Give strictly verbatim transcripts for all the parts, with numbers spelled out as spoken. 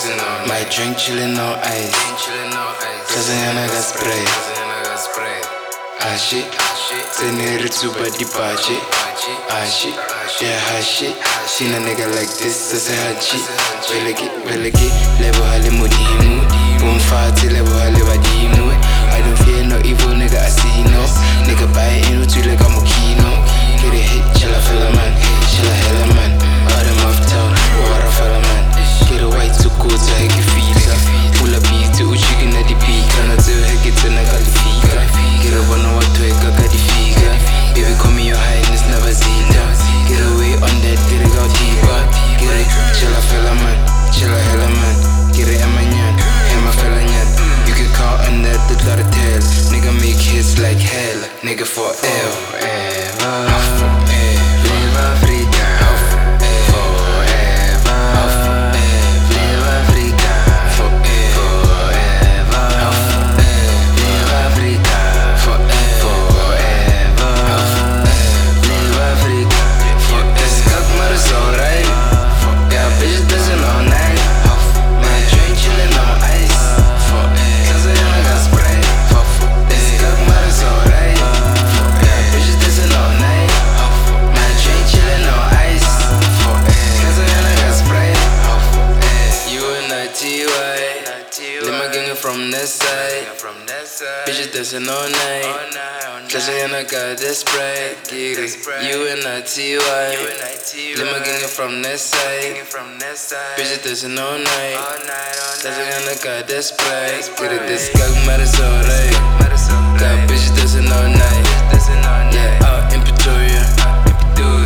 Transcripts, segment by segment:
fizzing on. My drink chillin' no ice. Cousin yana got spray. Ashi, tenere too body pachi. Ashi, yeah hashi. Seen a nigga like this, that's a hachi. Beleki, beleki, lebo hale mudimu. Bumfati, lebo hale badimu. I don't fear no evil nigga, I see no. Nigga buy it in two like I'm a kino. Get a hit, chilla fella man, chilla hella man. Bottom of town, water fella man. Get a white to cool to hake fika. Pull a beat to chicken at the peak. And I do hake it to naga the fika. Get a one hour to hake a the fika. Baby call me your highness, never zita. Get away on that, get it out deeper. Get a chilla fella man, chilla hella man. Get a emanyan, hema fella nyan. You can call on that, the lot of tales. Nigga make hits like hell, nigga for L. From this side, bitches dancing all night. Clashing and I got this bright. You and I T Y. Lima gang from this side, bitches dancing all night. Clashing and I got this bright. Get it, this gag matters alright. Got bitches dancing all night. Yeah, out in Pretoria,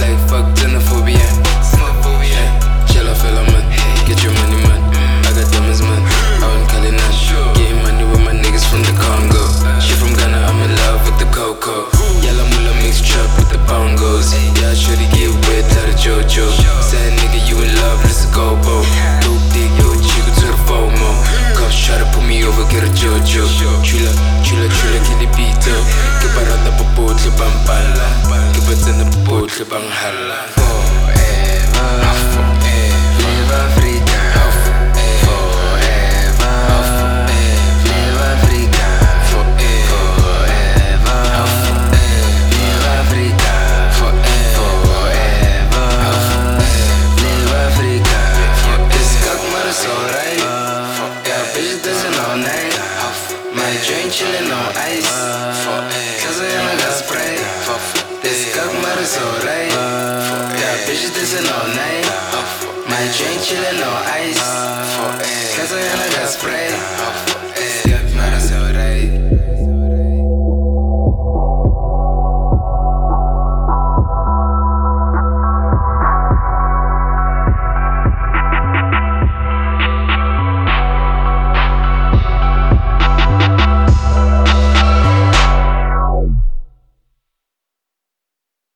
like fuck xenophobia. Yeah, chill out, fella man. Get your money man. I got diamonds man. I won't call it none. From the Congo, she from Ghana, I'm in love with the cocoa. Yalla mula mix trap with the bongos. Yeah, shorty get wet out of JoJo. Said nigga, you in love, let's go, bo. Dope dick, yo, chico to the FOMO. Cops try to pull me over, get a JoJo. Chula, chula, chula, kili pito. Que parada popo, te bampala. Que batana popo, te banghala. Forever, viva Africa. Chillin' on ice, cause I ain't got spray. This cock matter's alright. Yeah, bitches dancing all night. My train chillin' on ice, cause I ain't got spray.